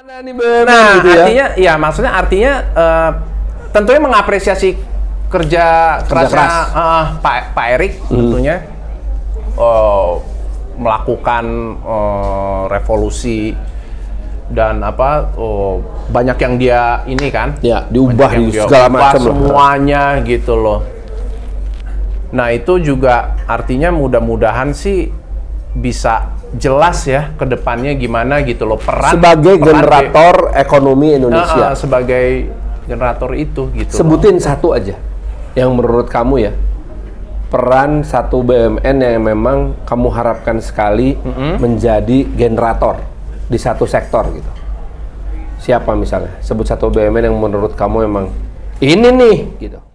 mana nih benar gitu ya? Artinya, ya maksudnya artinya tentunya mengapresiasi kerja kerasnya Pak Erick tentunya melakukan revolusi dan apa banyak yang dia ini kan ya diubah di segala macam semuanya loh. Gitu loh. Nah itu juga artinya mudah-mudahan sih bisa jelas ya ke depannya gimana gitu loh peran sebagai generator ekonomi Indonesia sebagai generator itu gitu. Sebutin loh. Satu aja yang menurut kamu ya peran satu BUMN yang memang kamu harapkan sekali menjadi generator di satu sektor gitu. Siapa misalnya? Sebut satu BUMN yang menurut kamu emang ini nih gitu.